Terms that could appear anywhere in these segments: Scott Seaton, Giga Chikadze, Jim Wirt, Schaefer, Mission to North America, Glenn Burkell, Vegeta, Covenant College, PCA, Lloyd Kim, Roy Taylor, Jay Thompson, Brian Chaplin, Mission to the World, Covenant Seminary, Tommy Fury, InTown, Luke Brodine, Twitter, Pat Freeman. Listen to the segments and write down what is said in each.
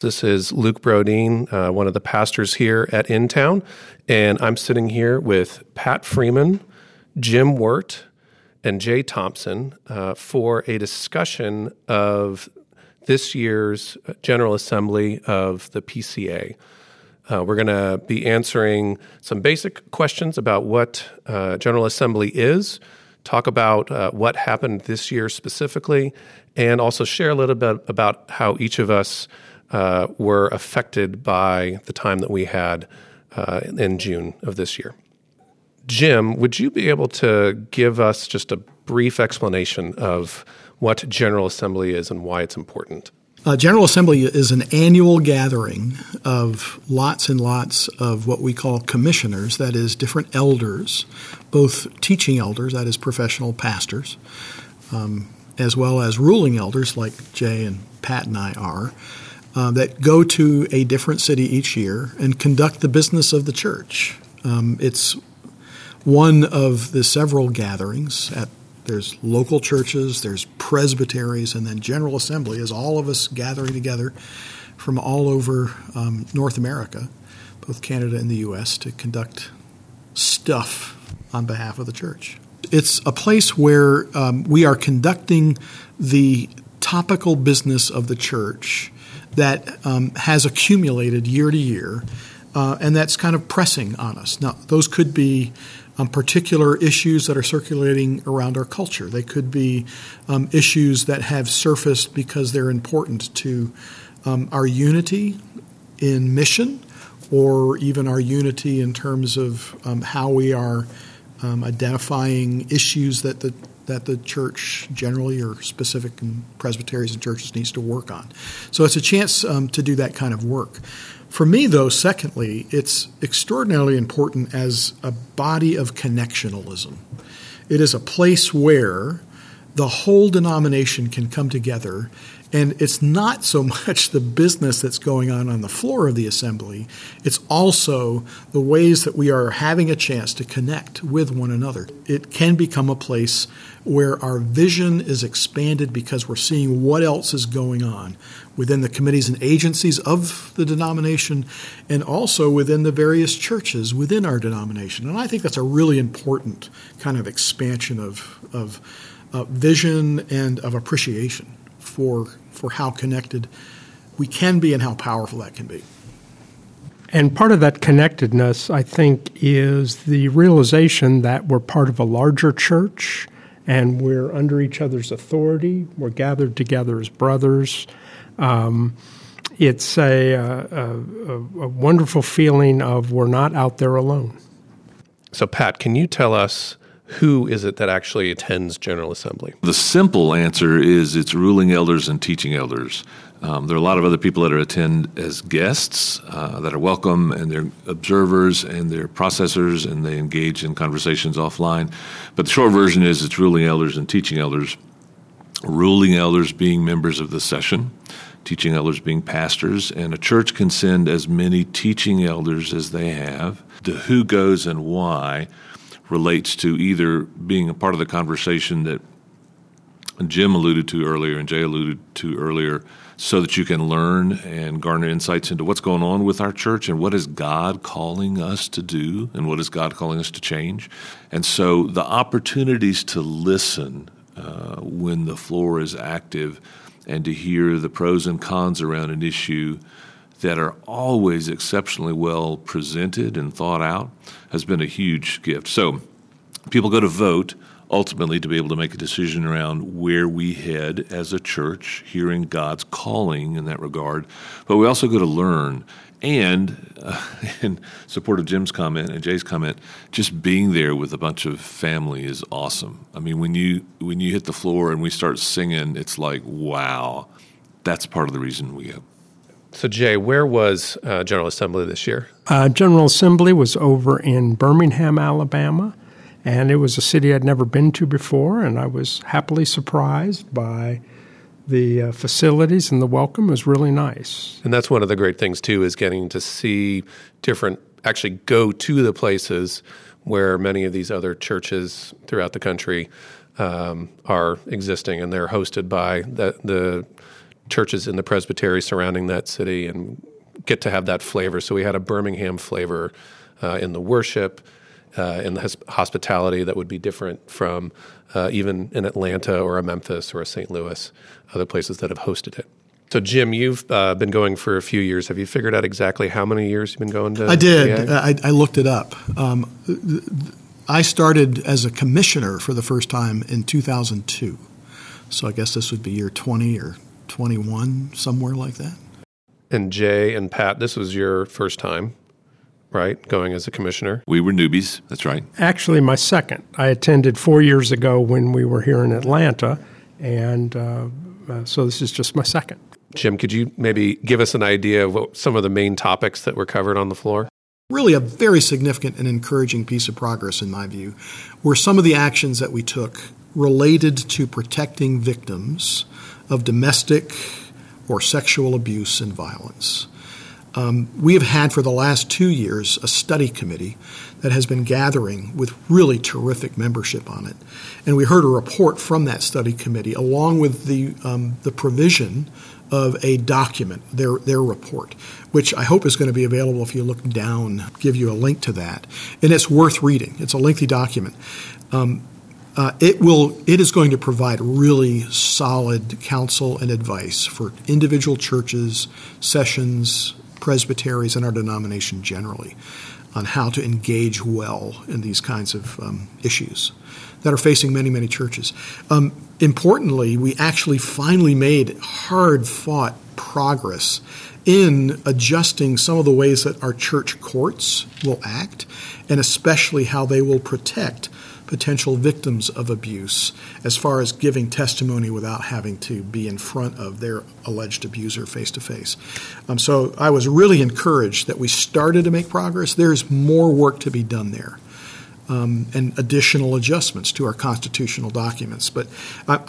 This is Luke Brodine, one of the pastors here at InTown, and I'm sitting here with Pat Freeman, Jim Wirt, and Jay Thompson for a discussion of this year's General Assembly of the PCA. We're going to be answering some basic questions about what General Assembly is, talk about what happened this year specifically, and also share a little bit about how each of us were affected by the time that we had in June of this year. Jim, would you be able to give us just a brief explanation of what General Assembly is and why it's important? General Assembly is an annual gathering of lots and lots of what we call commissioners, that is, different elders, both teaching elders, that is, professional pastors, as well as ruling elders like Jay and Pat and I are, that go to a different city each year and conduct the business of the church. It's one of the several gatherings. There's local churches, there's presbyteries, and then General Assembly is all of us gathering together from all over North America, both Canada and the U.S., to conduct stuff on behalf of the church. It's a place where we are conducting the topical business of the church that has accumulated year to year, and that's kind of pressing on us. Now, those could be particular issues that are circulating around our culture. They could be issues that have surfaced because they're important to our unity in mission, or even our unity in terms of how we are identifying issues that the church generally or specific in presbyteries and churches needs to work on. So it's a chance to do that kind of work. For me, though, secondly, it's extraordinarily important as a body of connectionalism. It is a place where the whole denomination can come together, and it's not so much the business that's going on the floor of the assembly. It's also the ways that we are having a chance to connect with one another. It can become a place where our vision is expanded because we're seeing what else is going on within the committees and agencies of the denomination, and also within the various churches within our denomination. And I think that's a really important kind of expansion of vision and of appreciation for how connected we can be and how powerful that can be. And part of that connectedness, I think, is the realization that we're part of a larger church and we're under each other's authority. We're gathered together as brothers. It's a wonderful feeling of we're not out there alone. So, Pat, can you tell us who is it that actually attends General Assembly? The simple answer is it's ruling elders and teaching elders. There are a lot of other people that attend as guests that are welcome, and they're observers and they're processors, and they engage in conversations offline. But the short version is it's ruling elders and teaching elders. Ruling elders being members of the session, teaching elders being pastors, and a church can send as many teaching elders as they have. The who goes and why relates to either being a part of the conversation that Jim alluded to earlier and Jay alluded to earlier, so that you can learn and garner insights into what's going on with our church and what is God calling us to do and what is God calling us to change. And so the opportunities to listen when the floor is active and to hear the pros and cons around an issue that are always exceptionally well presented and thought out has been a huge gift. So people go to vote ultimately to be able to make a decision around where we head as a church, hearing God's calling in that regard. But we also go to learn. And in support of Jim's comment and Jay's comment, just being there with a bunch of family is awesome. I mean, when you hit the floor and we start singing, it's like, wow, that's part of the reason we go. So, Jay, where was General Assembly this year? General Assembly was over in Birmingham, Alabama, and it was a city I'd never been to before, and I was happily surprised by the facilities, and the welcome was really nice. And that's one of the great things, too, is getting to see actually go to the places where many of these other churches throughout the country are existing, and they're hosted by the churches in the presbytery surrounding that city and get to have that flavor. So we had a Birmingham flavor in the worship, in the hospitality that would be different from even an Atlanta or a Memphis or a St. Louis, other places that have hosted it. So, Jim, you've been going for a few years. Have you figured out exactly how many years you've been going to? I did. I looked it up. I started as a commissioner for the first time in 2002. So I guess this would be year 20 or 21, somewhere like that. And Jay and Pat, this was your first time, right, going as a commissioner? We were newbies. That's right. Actually, my second. I attended 4 years ago when we were here in Atlanta, and so this is just my second. Jim, could you maybe give us an idea of what some of the main topics that were covered on the floor? Really a very significant and encouraging piece of progress, in my view, were some of the actions that we took related to protecting victims of domestic or sexual abuse and violence. We have had for the last 2 years a study committee that has been gathering with really terrific membership on it. And we heard a report from that study committee along with the provision of a document, their report, which I hope is going to be available if you look down, give you a link to that. And it's worth reading. It's a lengthy document. It is going to provide really solid counsel and advice for individual churches, sessions, presbyteries, and our denomination generally on how to engage well in these kinds of issues that are facing many, many churches. Importantly, we actually finally made hard-fought progress in adjusting some of the ways that our church courts will act, and especially how they will protect potential victims of abuse as far as giving testimony without having to be in front of their alleged abuser face-to-face. So I was really encouraged that we started to make progress. There's more work to be done there. And additional adjustments to our constitutional documents, but that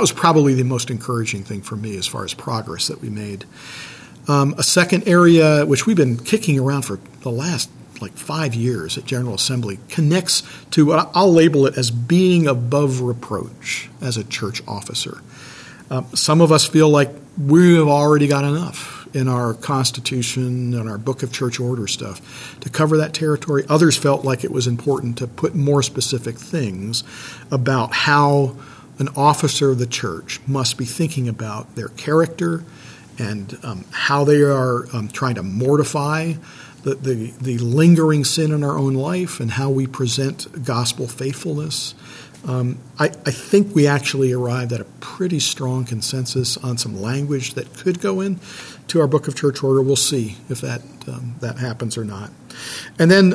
was probably the most encouraging thing for me as far as progress that we made. A second area, which we've been kicking around for the last 5 years at General Assembly, connects to what I'll label it as being above reproach as a church officer. Some of us feel like we have already got enough in our Constitution and our Book of Church Order stuff to cover that territory. Others felt like it was important to put more specific things about how an officer of the church must be thinking about their character and how they are trying to mortify the lingering sin in our own life and how we present gospel faithfulness. I think we actually arrived at a pretty strong consensus on some language that could go in to our Book of Church Order. We'll see if that happens or not. And then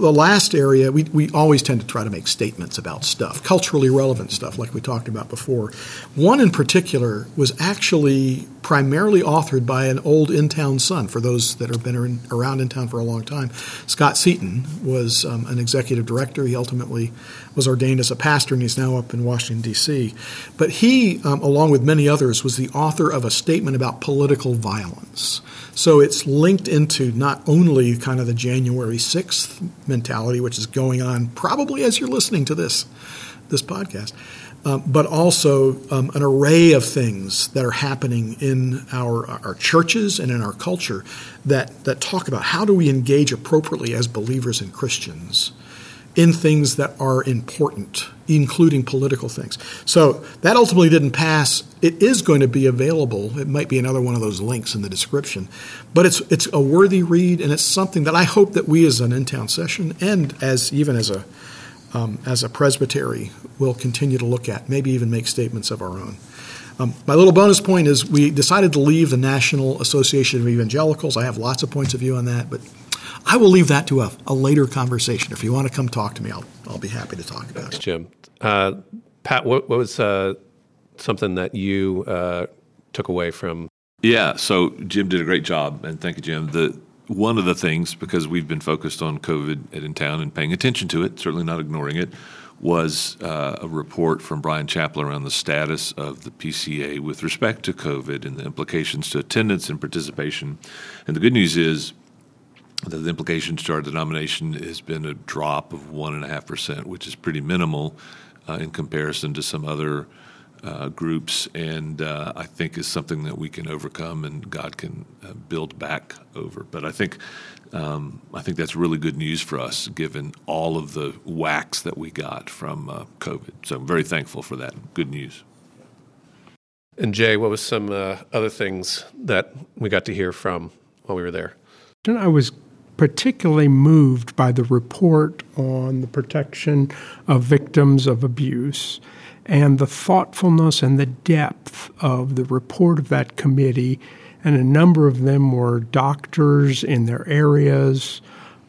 the last area, we always tend to try to make statements about stuff, culturally relevant stuff like we talked about before. One in particular was actually primarily authored by an old InTown son, for those that have been around InTown for a long time. Scott Seaton was an executive director. He ultimately was ordained as a pastor, and he's now up in Washington, D.C. But he, along with many others, was the author of a statement about political violence. So it's linked into not only kind of the January 6th mentality, which is going on probably as you're listening to this podcast, but also an array of things that are happening in our churches and in our culture that talk about how do we engage appropriately as believers and Christians in things that are important, including political things. So that ultimately didn't pass. It is going to be available. It might be another one of those links in the description. But it's a worthy read, and it's something that I hope that we as an in-town session and as a presbytery will continue to look at, maybe even make statements of our own. My little bonus point is we decided to leave the National Association of Evangelicals. I have lots of points of view on that, but I will leave that to a later conversation. If you want to come talk to me, I'll be happy to talk about it. Thanks, Jim. Pat, what was something that you took away from? Yeah, so Jim did a great job, and thank you, Jim. One of the things, because we've been focused on COVID at InTown and paying attention to it, certainly not ignoring it, was a report from Brian Chaplin around the status of the PCA with respect to COVID and the implications to attendance and participation. And the good news is that the implications to our denomination has been a drop of 1.5%, which is pretty minimal in comparison to some other groups, and I think is something that we can overcome and God can build back over. But I think that's really good news for us, given all of the whacks that we got from COVID. So I'm very thankful for that. Good news. And Jay, what was some other things that we got to hear from while we were there? I was particularly moved by the report on the protection of victims of abuse, and the thoughtfulness and the depth of the report of that committee. And a number of them were doctors in their areas.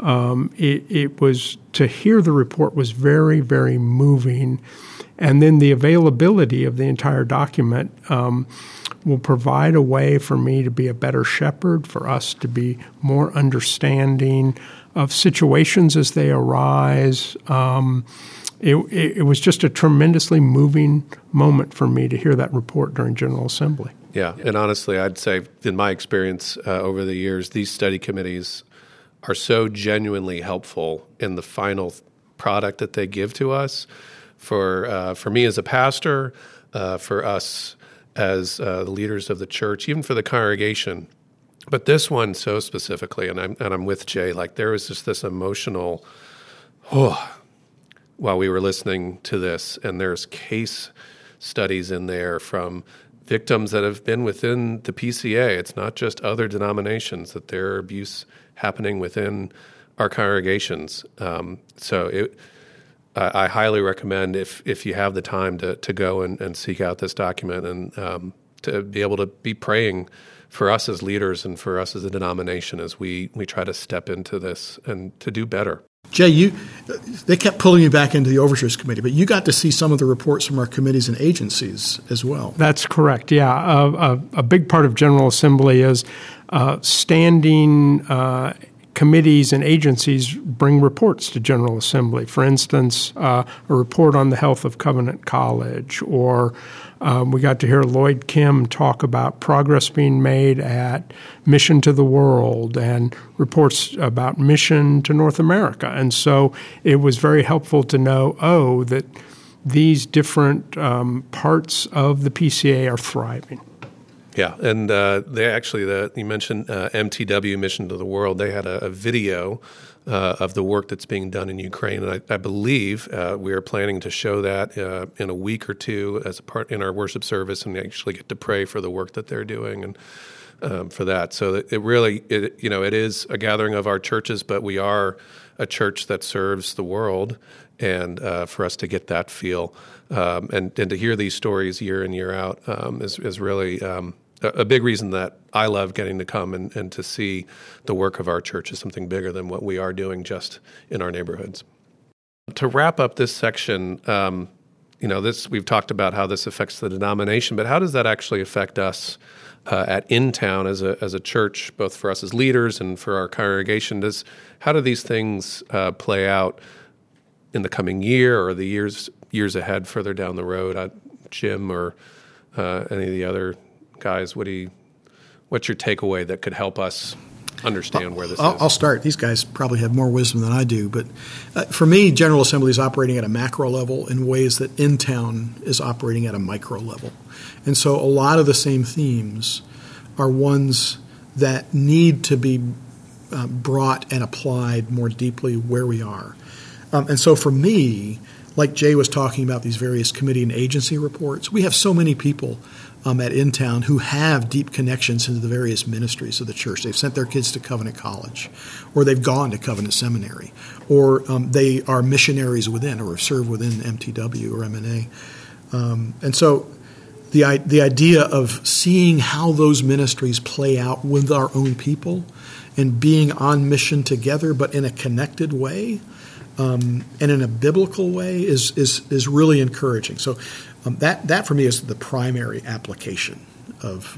It was, to hear the report was very, very moving. And then the availability of the entire document will provide a way for me to be a better shepherd, for us to be more understanding of situations as they arise. It was just a tremendously moving moment for me to hear that report during General Assembly. Yeah, and honestly, I'd say in my experience over the years, these study committees are so genuinely helpful in the final product that they give to us. For me as a pastor, for us as leaders of the church, even for the congregation. But this one so specifically, and I'm with Jay, like there was just this emotional, while we were listening to this, and there's case studies in there from victims that have been within the PCA. It's not just other denominations, that there are abuse happening within our congregations. So I highly recommend if you have the time to go and seek out this document and to be able to be praying for us as leaders and for us as a denomination as we try to step into this and to do better. Jay, they kept pulling you back into the Overtures Committee, but you got to see some of the reports from our committees and agencies as well. That's correct, yeah. A big part of General Assembly is standing committees and agencies bring reports to General Assembly. For instance, a report on the health of Covenant College, or we got to hear Lloyd Kim talk about progress being made at Mission to the World and reports about Mission to North America. And so it was very helpful to know, that these different parts of the PCA are thriving. Yeah, and they actually, you mentioned MTW, Mission to the World. They had a video of the work that's being done in Ukraine, and I believe we are planning to show that in a week or two as a part in our worship service, and we actually get to pray for the work that they're doing and for that. So it really, it is a gathering of our churches, but we are a church that serves the world, and for us to get that feel and to hear these stories year in, year out is really a big reason that I love getting to come and to see the work of our church as something bigger than what we are doing just in our neighborhoods. To wrap up this section, we've talked about how this affects the denomination, but how does that actually affect us at InTown as a church, both for us as leaders and for our congregation? How do these things play out in the coming year or the years ahead, further down the road? Jim or any of the other guys, what's your takeaway that could help us understand where this is? I'll start. These guys probably have more wisdom than I do. But for me, General Assembly is operating at a macro level in ways that InTown is operating at a micro level. And so a lot of the same themes are ones that need to be brought and applied more deeply where we are. And so for me, like Jay was talking about these various committee and agency reports, we have so many people at InTown who have deep connections into the various ministries of the church. They've sent their kids to Covenant College, or they've gone to Covenant Seminary, or they are missionaries within or serve within MTW or MNA. And so the idea of seeing how those ministries play out with our own people and being on mission together but in a connected way, and in a biblical way is really encouraging. So that for me is the primary application of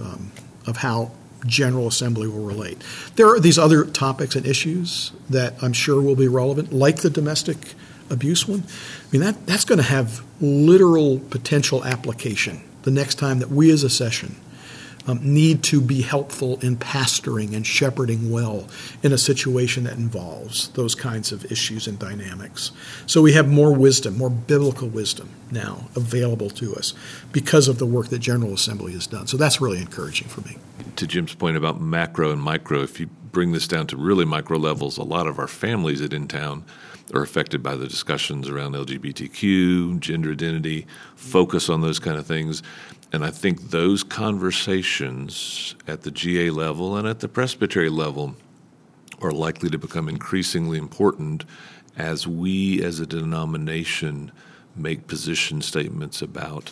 how General Assembly will relate. There are these other topics and issues that I'm sure will be relevant, like the domestic abuse one. I mean, that's going to have literal potential application the next time that we as a session need to be helpful in pastoring and shepherding well in a situation that involves those kinds of issues and dynamics. So we have more wisdom, more biblical wisdom now available to us because of the work that General Assembly has done. So that's really encouraging for me. To Jim's point about macro and micro, if you bring this down to really micro levels, a lot of our families at InTown are affected by the discussions around LGBTQ, gender identity, focus on those kind of things. And I think those conversations at the GA level and at the presbytery level are likely to become increasingly important as we as a denomination make position statements about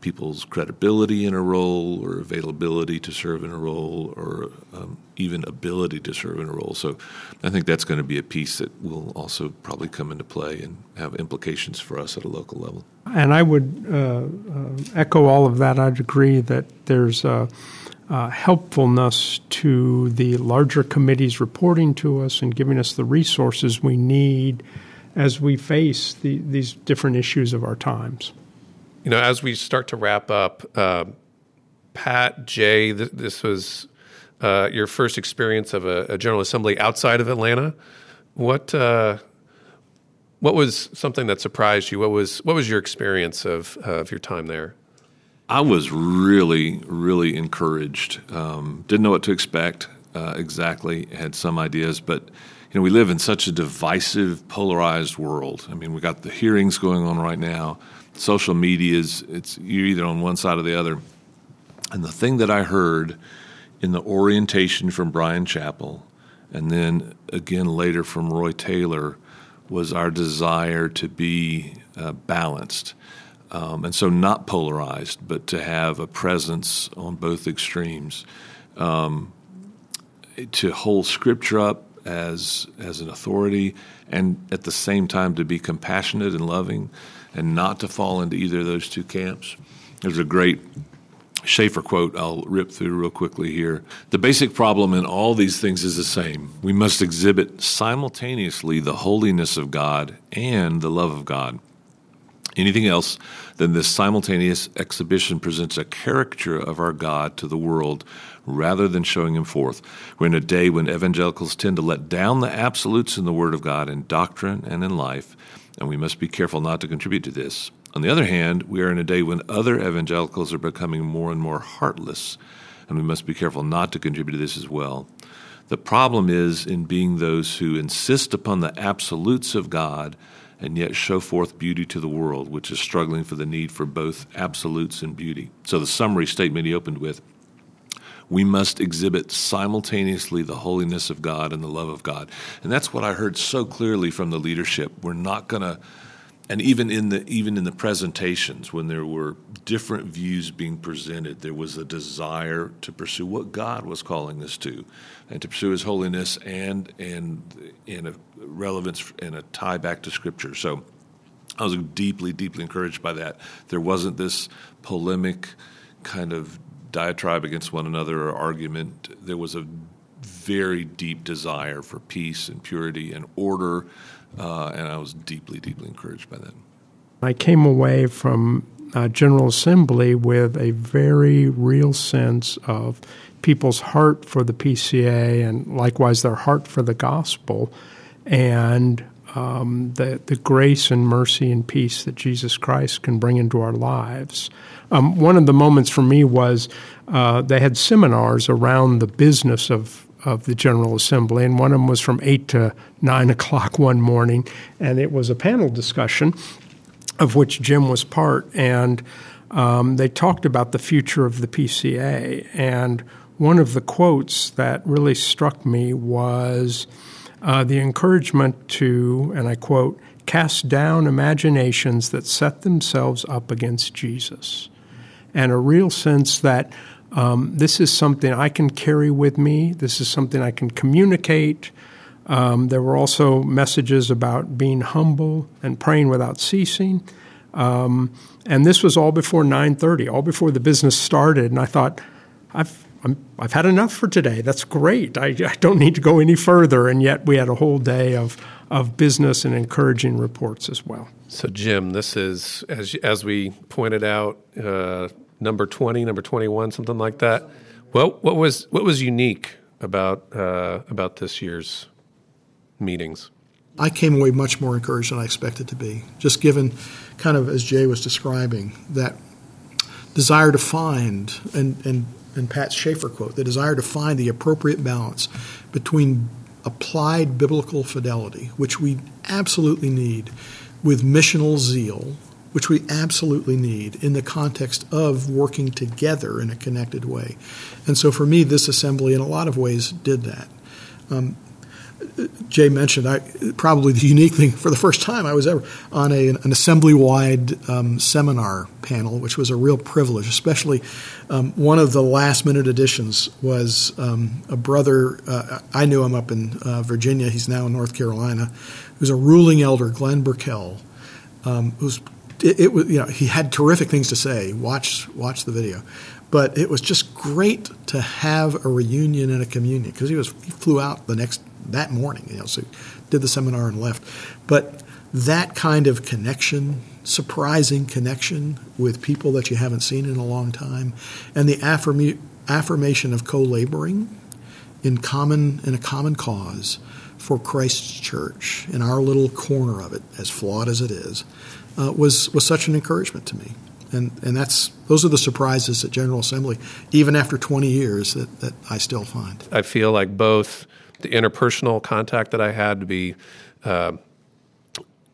people's credibility in a role or availability to serve in a role or even ability to serve in a role. So I think that's going to be a piece that will also probably come into play and have implications for us at a local level. And I would echo all of that. I'd agree that there's a helpfulness to the larger committees reporting to us and giving us the resources we need as we face these different issues of our times. You know, as we start to wrap up, Pat, Jay, this was your first experience of a General Assembly outside of Atlanta. What was something that surprised you? What was your experience of your time there? I was really, really encouraged. Didn't know what to expect exactly. Had some ideas, but. You know, we live in such a divisive, polarized world. I mean, we got the hearings going on right now. Social media is you're either on one side or the other. And the thing that I heard in the orientation from Brian Chaplin and then again later from Roy Taylor was our desire to be balanced. And so not polarized, but to have a presence on both extremes. To hold Scripture up as an authority, and at the same time to be compassionate and loving and not to fall into either of those two camps. There's a great Schaefer quote I'll rip through real quickly here. The basic problem in all these things is the same. We must exhibit simultaneously the holiness of God and the love of God. Anything else than this simultaneous exhibition presents a caricature of our God to the world rather than showing him forth. We're in a day when evangelicals tend to let down the absolutes in the Word of God in doctrine and in life, and we must be careful not to contribute to this. On the other hand, we are in a day when other evangelicals are becoming more and more heartless, and we must be careful not to contribute to this as well. The problem is in being those who insist upon the absolutes of God and yet show forth beauty to the world, which is struggling for the need for both absolutes and beauty. So the summary statement he opened with, we must exhibit simultaneously the holiness of God and the love of God. And that's what I heard so clearly from the leadership. We're not going to, and even in the presentations, when there were different views being presented, there was a desire to pursue what God was calling us to, and to pursue his holiness and in a relevance and a tie back to Scripture. So I was deeply, deeply encouraged by that. There wasn't this polemic kind of diatribe against one another or argument. There was a very deep desire for peace and purity and order, and I was deeply, deeply encouraged by that. I came away from General Assembly with a very real sense of people's heart for the PCA and likewise their heart for the gospel and the grace and mercy and peace that Jesus Christ can bring into our lives. One of the moments for me was they had seminars around the business of the General Assembly, and one of them was from 8 to 9 o'clock one morning, and it was a panel discussion of which Jim was part, and they talked about the future of the PCA. And one of the quotes that really struck me was the encouragement to, and I quote, cast down imaginations that set themselves up against Jesus, and a real sense that this is something I can carry with me. This is something I can communicate. There were also messages about being humble and praying without ceasing. And this was all before 9:30, all before the business started. And I thought, I've had enough for today. That's great. I don't need to go any further. And yet we had a whole day of business and encouraging reports as well. So, Jim, this is, as we pointed out number 20, number 21, something like that. Well, what was unique about this year's meetings? I came away much more encouraged than I expected to be, just given kind of, as Jay was describing, that desire to find, and Pat Schaefer quote, the desire to find the appropriate balance between applied biblical fidelity, which we absolutely need, with missional zeal, which we absolutely need in the context of working together in a connected way. And so for me, this assembly in a lot of ways did that. Jay mentioned, probably the unique thing, for the first time I was ever on an assembly-wide seminar panel, which was a real privilege, especially one of the last-minute additions was a brother, I knew him up in Virginia, he's now in North Carolina, who's a ruling elder, Glenn Burkell, who's, you know, he had terrific things to say, watch the video. But it was just great to have a reunion and a communion because he flew out that morning, you know, so did the seminar and left. But that kind of connection, surprising connection with people that you haven't seen in a long time, and the affirmation of co-laboring in a common cause for Christ's church in our little corner of it, as flawed as it is, was such an encouragement to me. And those are the surprises at General Assembly, even after 20 years, that I still find. I feel like both the interpersonal contact that I had to be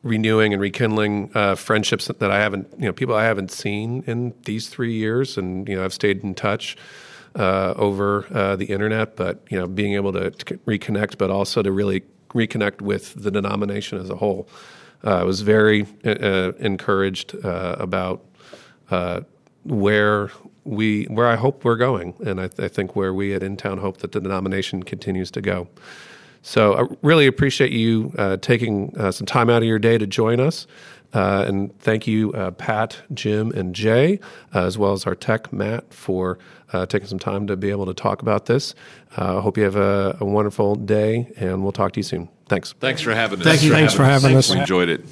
renewing and rekindling friendships that I haven't, you know, people I haven't seen in these 3 years, and you know, I've stayed in touch over the internet, but you know, being able to reconnect, but also to really reconnect with the denomination as a whole, I was very encouraged about. Where I hope we're going, and I think where we at InTown hope that the denomination continues to go. So I really appreciate you taking some time out of your day to join us, and thank you, Pat, Jim, and Jay, as well as our tech, Matt, for taking some time to be able to talk about this. I hope you have a wonderful day, and we'll talk to you soon. Thanks. Thanks for having us. Thank you. Thanks for having us. We enjoyed it.